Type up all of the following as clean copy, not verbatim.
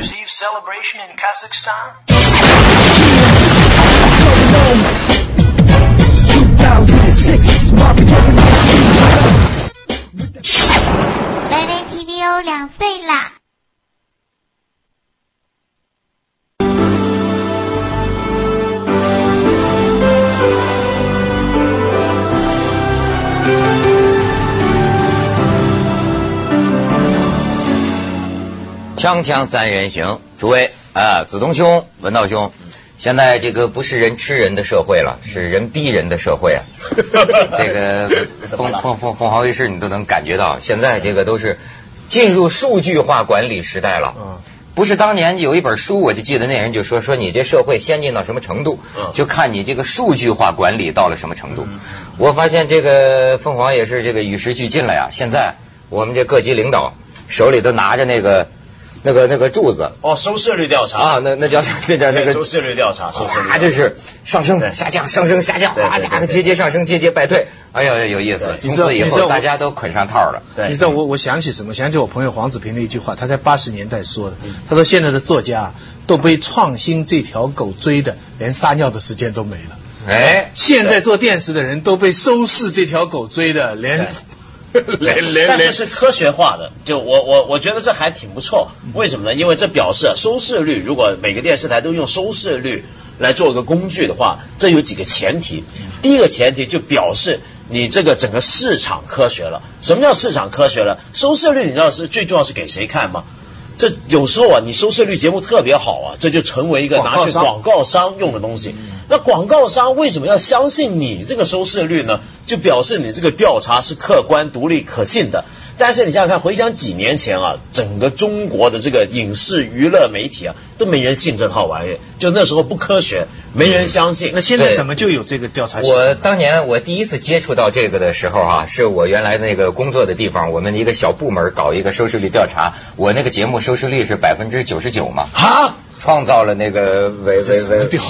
Year's Eve celebration in Kazakhstan? 2006, BBTVO 2岁啦。锵锵三人行，诸位啊，子东兄、文道兄，现在这个不是人吃人的社会了，是人逼人的社会啊。这个凤凰卫视你都能感觉到，现在这个都是进入数据化管理时代了。不是当年有一本书，我就记得那人就说你这社会先进到什么程度，就看你这个数据化管理到了什么程度。我发现这个凤凰也是这个与时俱进了呀。现在我们这各级领导手里都拿着那个柱子哦，收视率调查啊，那叫那个收视率调查，哗，这是上升下降上升下降，哗，价格节节上升节节败退，哎呦有意思，从此以后大家都捆上套了。对，你知道我想起什么？想起我朋友黄子平的一句话，他在80年代说的，他说现在的作家都被创新这条狗追的，连撒尿的时间都没了。哎，现在做电视的人都被收视这条狗追的，连。但这是科学化的，就我觉得这还挺不错。为什么呢？因为这表示收视率，如果每个电视台都用收视率来做一个工具的话，这有几个前提。第一个前提就表示你这个整个市场科学了。什么叫市场科学了？收视率你知道是最重要是给谁看吗？这有时候啊，你收视率节目特别好啊，这就成为一个拿去广告商用的东西。那广告商为什么要相信你这个收视率呢？就表示你这个调查是客观、独立、可信的。但是你想想看，回想几年前啊，整个中国的这个影视娱乐媒体啊，都没人信这套玩意，就那时候不科学，没人相信。那现在怎么就有这个调查？我当年我第一次接触到这个的时候啊，是我原来那个工作的地方，我们一个小部门搞一个收视率调查，我那个节目收视率是99%嘛。啊！创造了那个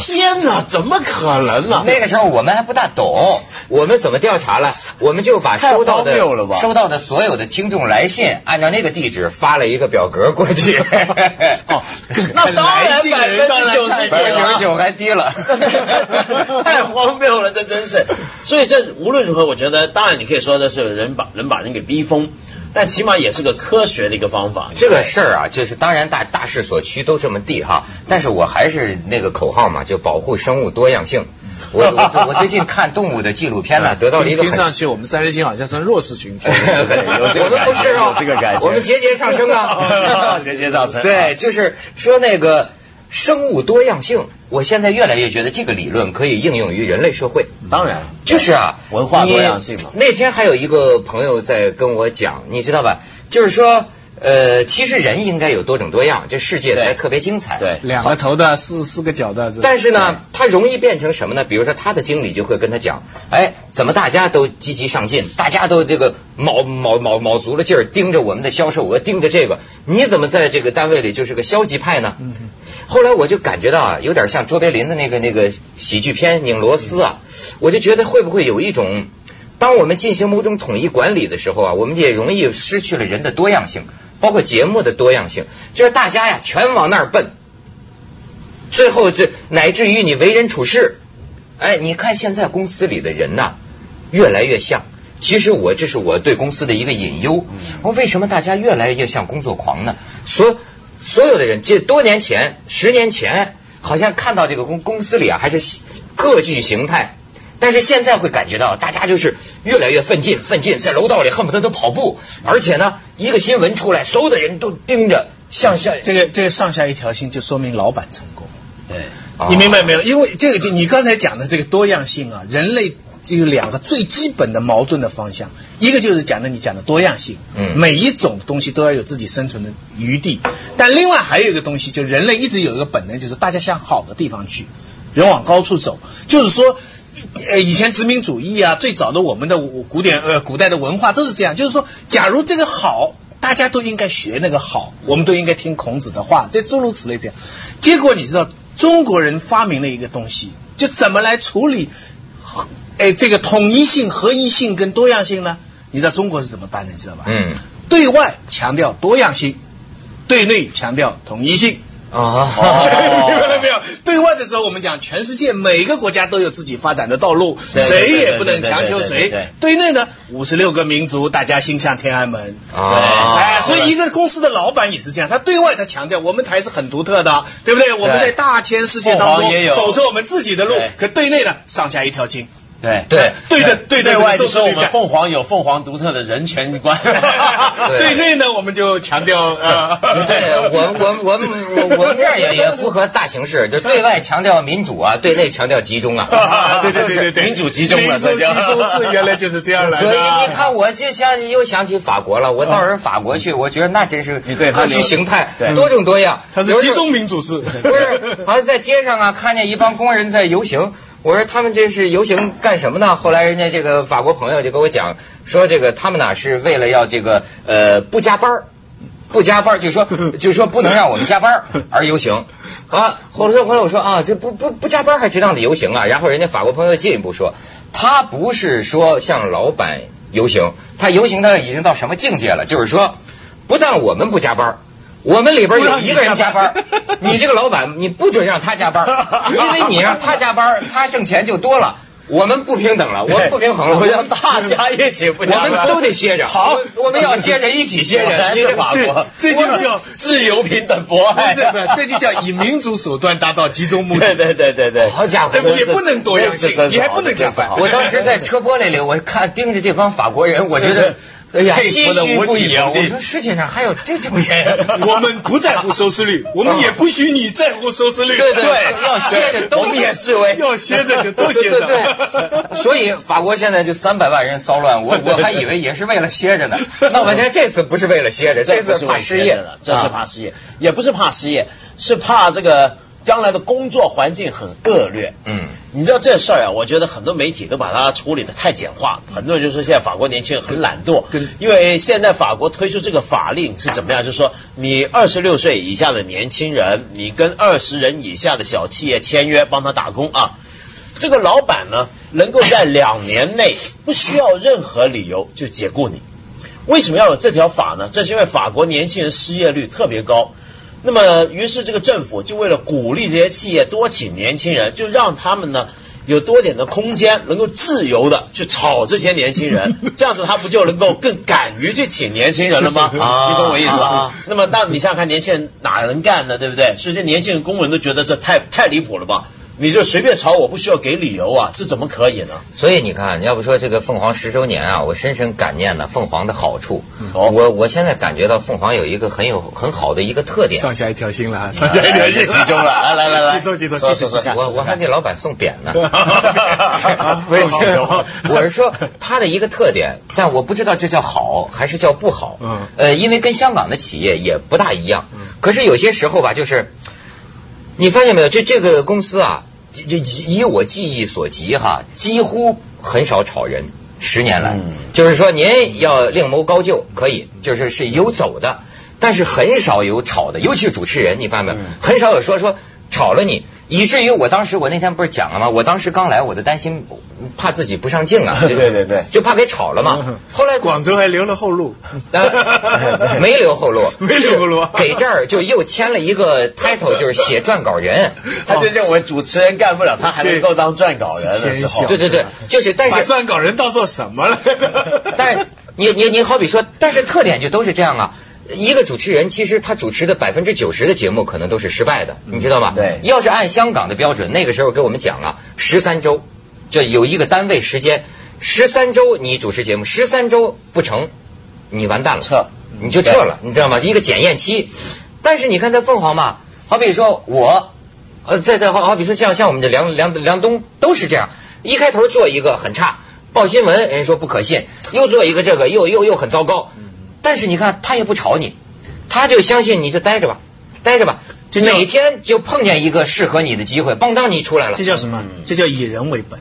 天哪，怎么可能呢？那个时候我们还不大懂，我们怎么调查了？我们就把收到的所有的听众来信，按照那个地址发了一个表格过去。哦，那当然99%还低了，太荒谬了，这真是。所以这无论如何，我觉得当然你可以说的是人把人给逼疯。但起码也是个科学的一个方法。这个事儿啊，就是当然大势所趋都这么地哈，但是我还是那个口号嘛，就保护生物多样性。我最近看动物的纪录片呢，得到了一个。听上去我们三人行好像是弱势群体。我们不是啊，这个感觉。我们节节上升啊，节节上升。对，就是说那个生物多样性，我现在越来越觉得这个理论可以应用于人类社会。当然，就是啊，文化多样性嘛。那天还有一个朋友在跟我讲，你知道吧？就是说，其实人应该有多种多样，这世界才特别精彩。对，两个头的，四个脚的。但是呢，他容易变成什么呢？比如说，他的经理就会跟他讲，哎，怎么大家都积极上进，大家都这个卯足了劲儿盯着我们的销售额，盯着这个，你怎么在这个单位里就是个消极派呢？嗯。后来我就感觉到啊，有点像卓别林的那个喜剧片《拧螺丝》啊，我就觉得会不会有一种，当我们进行某种统一管理的时候啊，我们也容易失去了人的多样性，包括节目的多样性，就是大家呀全往那儿奔，最后这乃至于你为人处事，哎，你看现在公司里的人呐，越来越像。其实我这是我对公司的一个隐忧，我为什么大家越来越像工作狂呢？所有的人，这多年前、10年前，好像看到这个公司里啊，还是各具形态。但是现在会感觉到，大家就是越来越奋进，在楼道里恨不得都跑步。而且呢，一个新闻出来，所有的人都盯着向下。这个上下一条心，就说明老板成功。对，你明白没有？因为这个你刚才讲的这个多样性啊，人类就有两个最基本的矛盾的方向，一个就是你讲的多样性，每一种东西都要有自己生存的余地，但另外还有一个东西，就人类一直有一个本能，就是大家向好的地方去，人往高处走，就是说以前殖民主义啊，最早的我们的古代的文化都是这样，就是说假如这个好，大家都应该学那个好，我们都应该听孔子的话，这诸如此类这样。结果你知道中国人发明了一个东西，就怎么来处理这个统一性、合一性跟多样性呢？你知道中国是怎么办的，你知道吧？对外强调多样性，对内强调统一性。啊，明白了没有？对外的时候，我们讲全世界每个国家都有自己发展的道路，谁也不能强求谁。对内呢，56个民族，大家心向天安门。啊，哎，所以一个公司的老板也是这样，他对外他强调我们台是很独特的，对不对？我们在大千世界当中走出我们自己的路，可对内呢，上下一条筋。对外就说我们凤凰有凤凰独特的人权观，对内呢我们就强调对我们这儿也符合大形势，就对外强调民主啊，对内强调集中啊，对民主集中了，民主集中制原来就是这样来的。所以你看，我就又想起法国了，我到人法国去，我觉得那真是各具形态，多种多样。它是集中民主式，不是？好像在街上啊，看见一帮工人在游行。我说他们这是游行干什么呢？后来人家这个法国朋友就跟我讲说，这个他们呢是为了要这个不加班，就说不能让我们加班而游行啊。后来我说啊，这不加班还值当的游行啊。然后人家法国朋友进一步说，他不是说向老板游行，他游行的已经到什么境界了？就是说，不但我们不加班。我们里边有一个人加班，你这个老板你不准让他加班，因为你让他加班，他挣钱就多了，我们不平等了，我们不平衡了，我要大家一起不加班，我们都得歇着。好，我们要歇着，一起歇着。这是法国，这就叫自由平等博爱，这就叫以民主手段达到集中目的。对，好家伙，也不能多样性，你还不能加班。我当时在车玻璃里，我看盯着这帮法国人，我觉得。哎呀，唏嘘不已啊！我说世界上还有这种人，我们不在乎收视率，我们也不许你在乎收视率。对，要歇着都也示威，要歇着就都歇着。对，所以法国现在就300万人骚乱，我还以为也是为了歇着呢。那我看这次不是为了歇着，这次怕失业了，这是怕失业，也不是怕失业，是怕这个将来的工作环境很恶劣。嗯，你知道这事儿啊，我觉得很多媒体都把它处理的太简化了。很多人就说现在法国年轻人很懒惰，因为现在法国推出这个法令是怎么样？就是说你26岁以下的年轻人，你跟20人以下的小企业签约帮他打工啊。这个老板呢，能够在2年内不需要任何理由就解雇你。为什么要有这条法呢？这是因为法国年轻人失业率特别高。那么，于是这个政府就为了鼓励这些企业多请年轻人，就让他们呢有多点的空间，能够自由的去炒这些年轻人，这样子他不就能够更敢于去请年轻人了吗？你懂我意思吧？那么，但你想想看，年轻人哪能干呢？对不对？所以这年轻人公文都觉得这太离谱了吧？你就随便炒，我不需要给理由啊，这怎么可以呢？所以你看，要不说这个凤凰10周年啊，我深深感念了凤凰的好处。我现在感觉到凤凰有一个很好的一个特点。上下一条心了，上下一条心集中了，来，集中，说。我还给老板送匾呢。我是说他的一个特点，但我不知道这叫好还是叫不好。因为跟香港的企业也不大一样。可是有些时候吧，就是你发现没有，这个公司啊。以我记忆所及哈，几乎很少炒人。10年来，就是说您要另谋高就可以，就是有走的，但是很少有炒的。尤其是主持人，你发现没有，很少有说炒了你，以至于我当时我那天不是讲了吗？我当时刚来，我就担心怕自己不上镜啊，对，就怕给炒了嘛。后来广州还留了后路，没留后路，给这儿就又签了一个 title， 就是写撰稿人。他就认为主持人干不了，他还能够当撰稿人的时候，对，就是但是把撰稿人当做什么了？但你好比说，但是特点就都是这样啊。一个主持人其实他主持的90%的节目可能都是失败的，你知道吗？对，要是按香港的标准，那个时候给我们讲了13周，就有一个单位时间，13周你主持节目，13周不成，你完蛋了，你就撤了，你知道吗？一个检验期。但是你看在凤凰嘛，好比说我，好比说像我们的梁东都是这样，一开头做一个很差，报新闻人说不可信，又做一个这个又很糟糕。但是你看他也不吵你，他就相信你就待着吧，每天就碰见一个适合你的机会，邦当你出来了。这叫什么？这叫以人为本。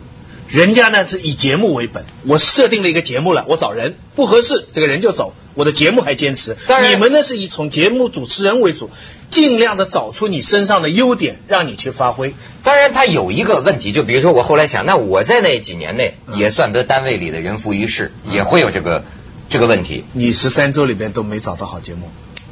人家呢是以节目为本，我设定了一个节目了，我找人不合适，这个人就走，我的节目还坚持。你们呢是以从节目主持人为主，尽量的找出你身上的优点，让你去发挥。当然他有一个问题，就比如说我后来想，那我在那几年内也算得单位里的人浮于事，也会有这个问题。你13周里边都没找到好节目，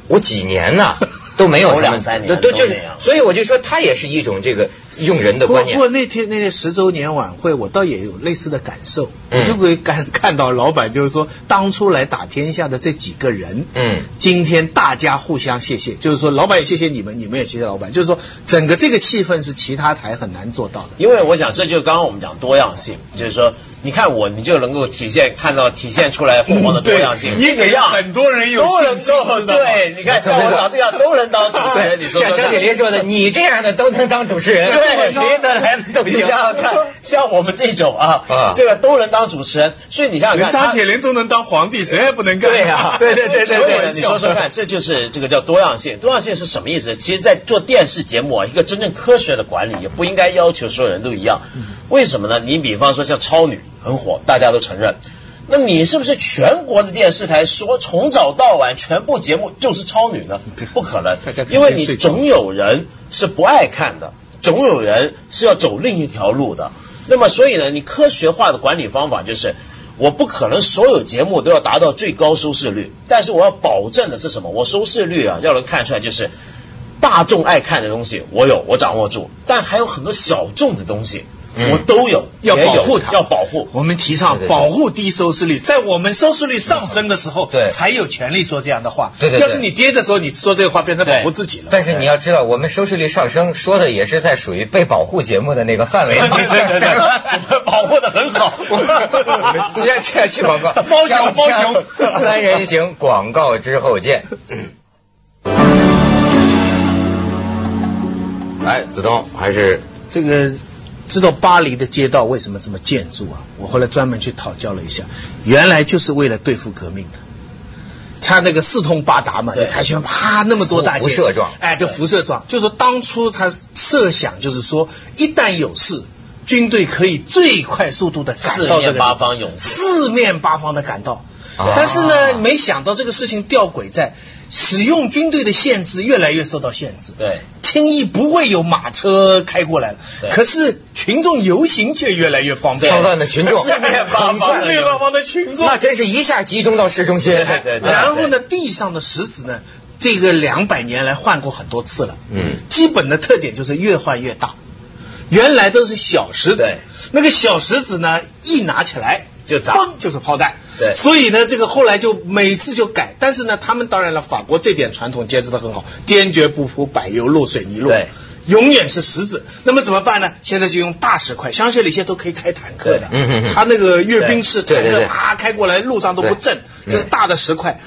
我几年呢？都没有什么，2、3年都就是，所以我就说他也是一种这个用人的观念。不过那天10周年晚会，我倒也有类似的感受，我就会看到老板就是说，当初来打天下的这几个人，今天大家互相谢谢，就是说老板也谢谢你们，你们也谢谢老板，就是说整个这个气氛是其他台很难做到的。因为我想这就是刚刚我们讲多样性，就是说你看你就能够体现出来凤凰的多样性，一个样很多人有兴趣的，对，你看像我长这样都能当主持人，你说像张铁林说的，你这样的都能当主持人，对，谁得来都行。像我们这种这个都能当主持人，所以你想想看，张铁林都能当皇帝，谁也不能干。对呀，对，你说说看，这就是这个叫多样性。多样性是什么意思？其实，在做电视节目一个真正科学的管理，也不应该要求所有人都一样。为什么呢？你比方说像超女很火，大家都承认。那你是不是全国的电视台说从早到晚全部节目就是超女呢？不可能，因为你总有人是不爱看的，总有人是要走另一条路的。那么所以呢，你科学化的管理方法就是，我不可能所有节目都要达到最高收视率，但是我要保证的是什么？我收视率要能看出来，就是大众爱看的东西我掌握住，但还有很多小众的东西我都有，要保护它，要保护。我们提倡保护低收视率，在我们收视率上升的时候，才有权利说这样的话。要是你跌的时候，你说这个话，变成保护自己了。但是你要知道，我们收视率上升说的也是在属于被保护节目的那个范围内，保护的很好。接下去广告，包雄，三人行广告之后见。哎，子东还是这个。知道巴黎的街道为什么这么建筑啊？我后来专门去讨教了一下，原来就是为了对付革命的。他那个四通八达嘛，就开枪啪那么多大街，辐射状，就是说当初他设想就是说，一旦有事，军队可以最快速度的赶到这个四面八方的赶到。但是呢，没想到这个事情吊诡在使用军队的限制越来越受到限制，对，轻易不会有马车开过来了。可是群众游行却越来越方便，骚乱的群众，四面八方的群众，那真是一下集中到市中心。对。然后呢，地上的石子呢，这个200年来换过很多次了。基本的特点就是越换越大，原来都是小石子，那个小石子呢，一拿起来。就砸，嘣就是炮弹，对，所以呢，这个后来就每次就改，但是呢，他们当然了，法国这点传统坚持得很好，坚决不铺柏油路、水泥路，对，永远是石子。那么怎么办呢？现在就用大石块，香榭丽榭都可以开坦克的，他那个阅兵式坦克开过来，路上都不震，就是大的石块。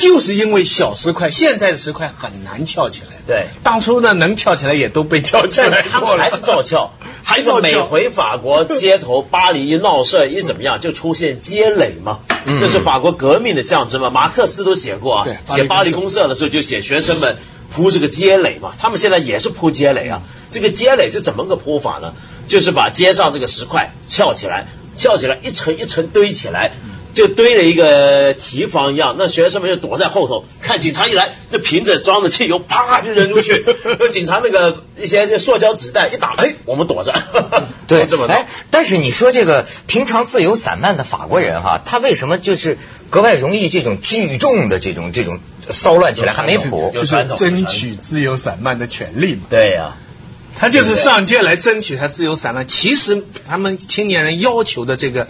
就是因为小石块，现在的石块很难翘起来。对，当初呢能翘起来也都被翘起来过了，还是照翘，还照翘。每回法国街头巴黎一闹事一怎么样，就出现街垒嘛，这是法国革命的象征嘛。马克思都写过写巴黎公社的时候就写学生们铺这个街垒嘛，他们现在也是铺街垒啊。这个街垒是怎么个铺法呢？就是把街上这个石块翘起来，一层一层堆起来。就堆了一个提防一样，那学生们就躲在后头，看警察一来，这瓶子装着汽油啪就扔出去，那警察那个一些塑胶纸袋一打，哎，我们躲着。对，这么哎，但是你说这个平常自由散漫的法国人他为什么就是格外容易这种聚众的这种骚乱起来还没谱？就是争取自由散漫的权利嘛。对呀。他就是上街来争取他自由散漫。其实他们青年人要求的这个。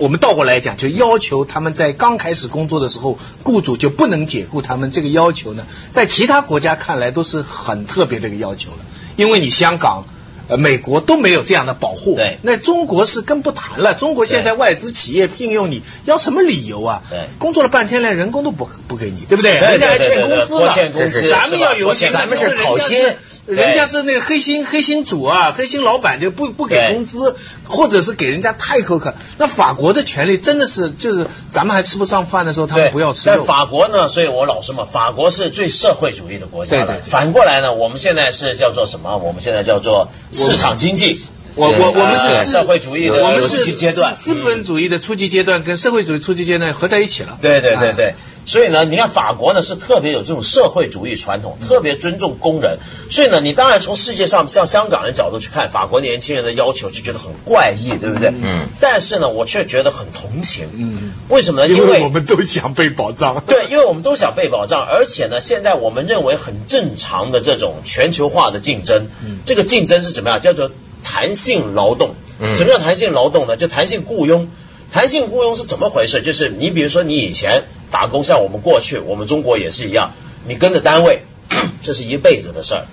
我们倒过来讲，就要求他们在刚开始工作的时候，雇主就不能解雇他们。这个要求呢，在其他国家看来都是很特别的一个要求了，因为你香港、美国都没有这样的保护。对，那中国是更不谈了。中国现在外资企业聘用你要什么理由啊？对，工作了半天连人工都不给你，对不对？人家还欠工资呢。咱们要有钱，咱们是讨薪。人家是那个黑心主啊，黑心老板就不给工资，或者是给人家太苛刻。那法国的权利真的是就是咱们还吃不上饭的时候，他们不要吃肉。但法国呢，所以我老说嘛，法国是最社会主义的国家。对。反过来呢，我们现在是叫做什么？我们现在叫做市场经济。我们是社会主义的初级阶段，资本主义的初级阶段跟社会主义初级阶段合在一起了。对。所以呢，你看法国呢是特别有这种社会主义传统，特别尊重工人。所以呢，你当然从世界上像香港人角度去看法国年轻人的要求，就觉得很怪异，对不对？嗯。但是呢，我却觉得很同情。嗯。为什么呢？因为我们都想被保障。对，因为我们都想被保障，而且呢，现在我们认为很正常的这种全球化的竞争，这个竞争是怎么样？叫做弹性劳动。什么叫弹性劳动呢？就弹性雇佣。弹性雇佣是怎么回事？就是你比如说你以前打工，像我们过去我们中国也是一样，你跟着单位这是一辈子的事儿，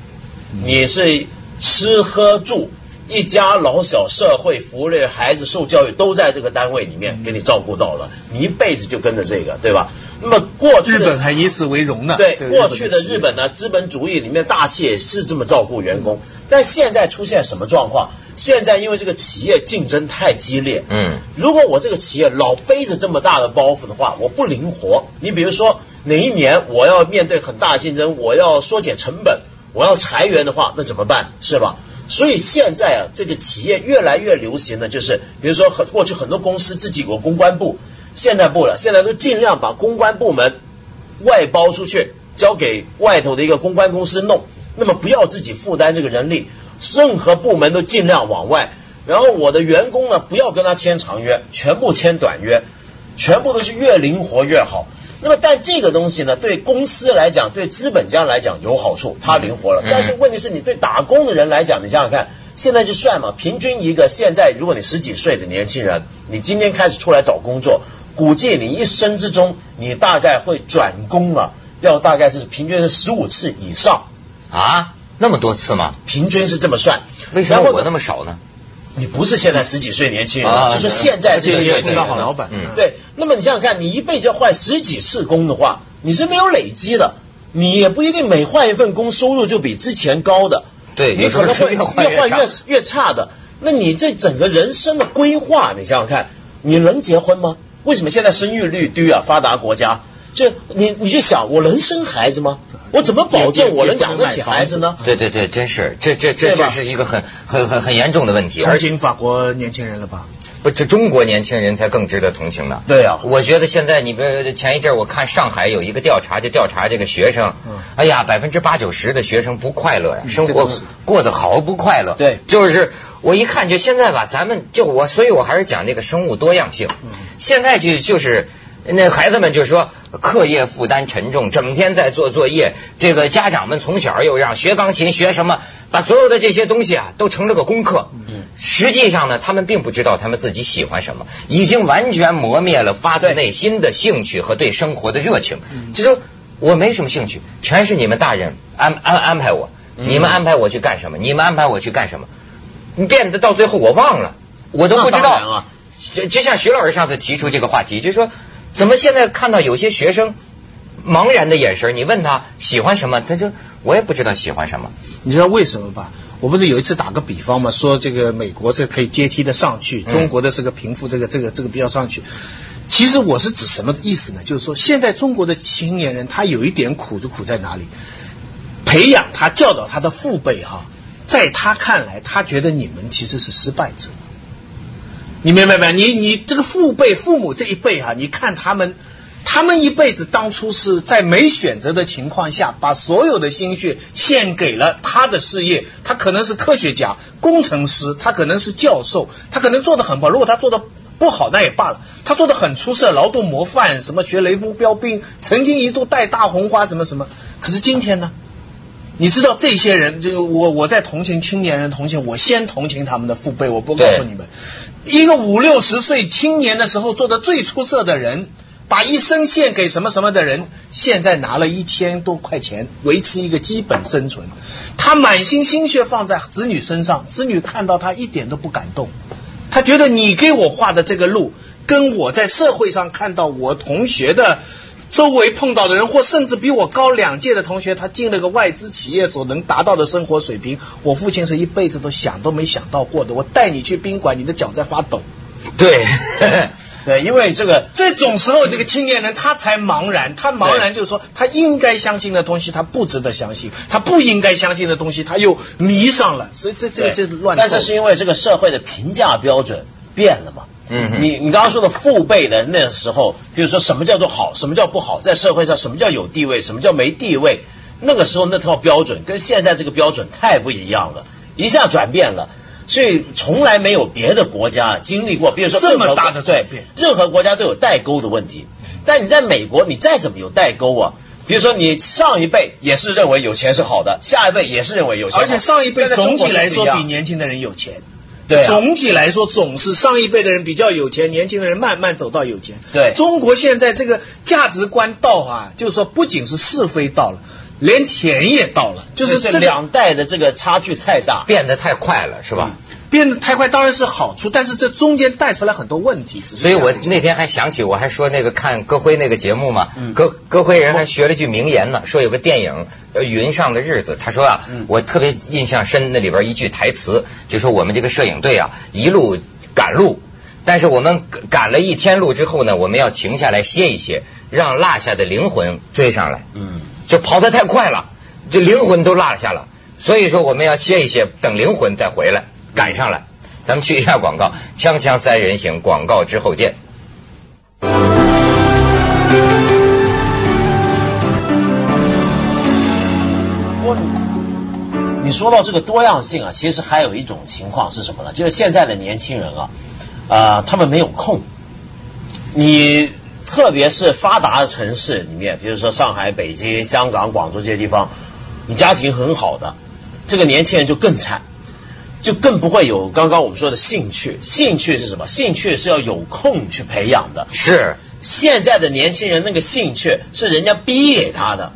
你是吃喝住一家老小，社会福利孩子受教育都在这个单位里面给你照顾到了，你一辈子就跟着这个，对吧？那么过去日本还以此为荣呢。对，过去的日本呢，资本主义里面大企业是这么照顾员工，但现在出现什么状况？现在因为这个企业竞争太激烈，如果我这个企业老背着这么大的包袱的话，我不灵活。你比如说哪一年我要面对很大的竞争，我要缩减成本，我要裁员的话，那怎么办？是吧？所以现在啊，这个企业越来越流行的就是，比如说过去很多公司自己有公关部，现在不了，现在都尽量把公关部门外包出去，交给外头的一个公关公司弄，那么不要自己负担这个人力，任何部门都尽量往外。然后我的员工呢，不要跟他签长约，全部签短约，全部都是越灵活越好。那么但这个东西呢，对公司来讲，对资本家来讲有好处，它灵活了。但是问题是你对打工的人来讲，你想想看，现在就算嘛，平均一个现在如果你十几岁的年轻人，你今天开始出来找工作，估计你一生之中你大概会转工啊，要大概是平均是15次以上啊。那么多次吗？平均是这么算。为什么我那么少呢？你不是现在十几岁年轻人了，就是现在这些年轻人，好老板，对。那么你想想看，你一辈子要换10几次工的话，你是没有累积的，你也不一定每换一份工收入就比之前高的，对，你可能会越换越差的。那你这整个人生的规划，你想想看，你能结婚吗？为什么现在生育率低啊？发达国家。就你就想，我能生孩子吗？我怎么保证我能养得起孩子呢？对对对，真是这是一个很严重的问题。同情法国年轻人了吧？不，这中国年轻人才更值得同情呢。对啊，我觉得现在你们前一阵我看上海有一个调查，就调查这个学生，哎呀，80%-90%的学生不快乐呀，生活过得毫不快乐。对，就是我一看就现在吧，咱们就我，所以我还是讲这个生物多样性。现在就是。那孩子们就说课业负担沉重，整天在做作业，这个家长们从小又让学钢琴学什么，把所有的这些东西啊都成了个功课。实际上呢，他们并不知道他们自己喜欢什么，已经完全磨灭了发自内心的兴趣和对生活的热情。就说我没什么兴趣，全是你们大人安排我，你们安排我去干什么，你们安排我去干什么，你变得到最后我忘了，我都不知道啊。就像徐老师上次提出这个话题，就说怎么现在看到有些学生茫然的眼神，你问他喜欢什么，他就我也不知道喜欢什么。你知道为什么吧？我不是有一次打个比方嘛，说这个美国是可以阶梯的上去，中国的是个贫富这个比较上去。其实我是指什么意思呢？就是说现在中国的青年人他有一点苦，就苦在哪里？培养他教导他的父辈哈，在他看来，他觉得你们其实是失败者。你明白没有？你这个父母这一辈哈，你看他们一辈子当初是在没选择的情况下，把所有的心血献给了他的事业。他可能是科学家、工程师，他可能是教授，他可能做得很棒。如果他做得不好那也罢了，他做得很出色，劳动模范，什么学雷锋标兵，曾经一度戴大红花什么什么。可是今天呢？你知道这些人，就我在同情青年人，同情我先同情他们的父辈。我不告诉你们，一个50-60岁青年的时候做的最出色的人，把一生献给什么什么的人，现在拿了1000多块钱维持一个基本生存，他满心血放在子女身上，子女看到他一点都不感动，他觉得你给我画的这个路，跟我在社会上看到我同学的周围碰到的人，或甚至比我高2届的同学，他进了个外资企业所能达到的生活水平，我父亲是一辈子都没想到过的。我带你去宾馆，你的脚在发抖。对，对，因为这种时候，这个青年人他才茫然，他茫然就是说，他应该相信的东西他不值得相信，他不应该相信的东西他又迷上了，所以这个就是乱。但是因为这个社会的评价标准变了嘛。嗯，你刚刚说的父辈的那时候，比如说什么叫做好，什么叫不好，在社会上什么叫有地位，什么叫没地位，那个时候那套标准跟现在这个标准太不一样了，一下转变了。所以从来没有别的国家经历过，比如说这么大的转变，任何国家都有代沟的问题。但你在美国，你再怎么有代沟啊，比如说你上一辈也是认为有钱是好的，下一辈也是认为有钱，而且上一辈总体来说比年轻的人有钱。对啊，总体来说总是上一辈的人比较有钱，年轻的人慢慢走到有钱。对，中国现在这个价值观到啊，就是说不仅是是非到了，连钱也到了，就是这两代的这个差距太大，变得太快了，是吧？变得太快当然是好处，但是这中间带出来很多问题。所以我那天还想起，我还说那个看歌辉那个节目嘛，歌辉人还学了句名言呢，说有个电影《云上的日子》，他说啊，我特别印象深，那里边一句台词就说我们这个摄影队啊一路赶路，但是我们赶了一天路之后呢，我们要停下来歇一歇，让落下的灵魂追上来。嗯，就跑得太快了，这灵魂都落下了，所以说我们要歇一歇，等灵魂再回来赶上来。咱们去一下广告，锵锵三人行广告之后见。你说到这个多样性啊，其实还有一种情况是什么呢？就是现在的年轻人啊，他们没有空。你特别是发达的城市里面，比如说上海、北京、香港、广州这些地方，你家庭很好的，这个年轻人就更惨，就更不会有刚刚我们说的兴趣。兴趣是什么？兴趣是要有空去培养的。是现在的年轻人那个兴趣是人家逼给他的，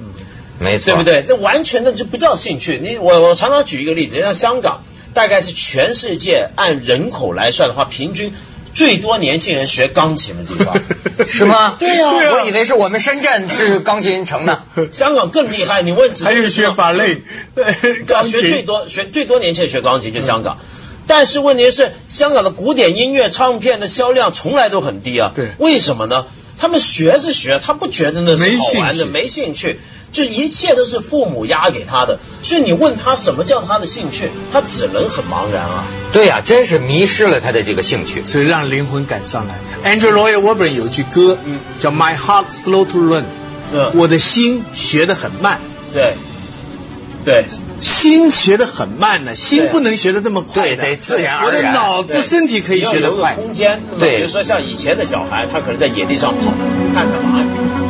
没错，对不对？那完全的就不叫兴趣。我常常举一个例子，人家香港大概是全世界按人口来算的话，平均最多年轻人学钢琴的地方。是吗？对啊，我以为是我们深圳是钢琴城呢。香港更厉害，你问还有学芭蕾，对，钢琴学最多年轻人学钢琴就香港。但是问题是，香港的古典音乐唱片的销量从来都很低啊。对，为什么呢？他们学是学，他不觉得那是好玩的，没兴趣，就一切都是父母压给他的。所以你问他什么叫他的兴趣，他只能很茫然啊。对啊，真是迷失了他的这个兴趣，所以让灵魂赶上来。Andrew Lloyd Webber 有一句歌，叫 My Heart Slow to Learn，我的心学得很慢。对。对，心学得很慢呢，心不能学得这么快的，对，得自然而然。我的脑子、身体可以学得快，要有个空间。对，比如说像以前的小孩，他可能在野地上跑，看看嘛。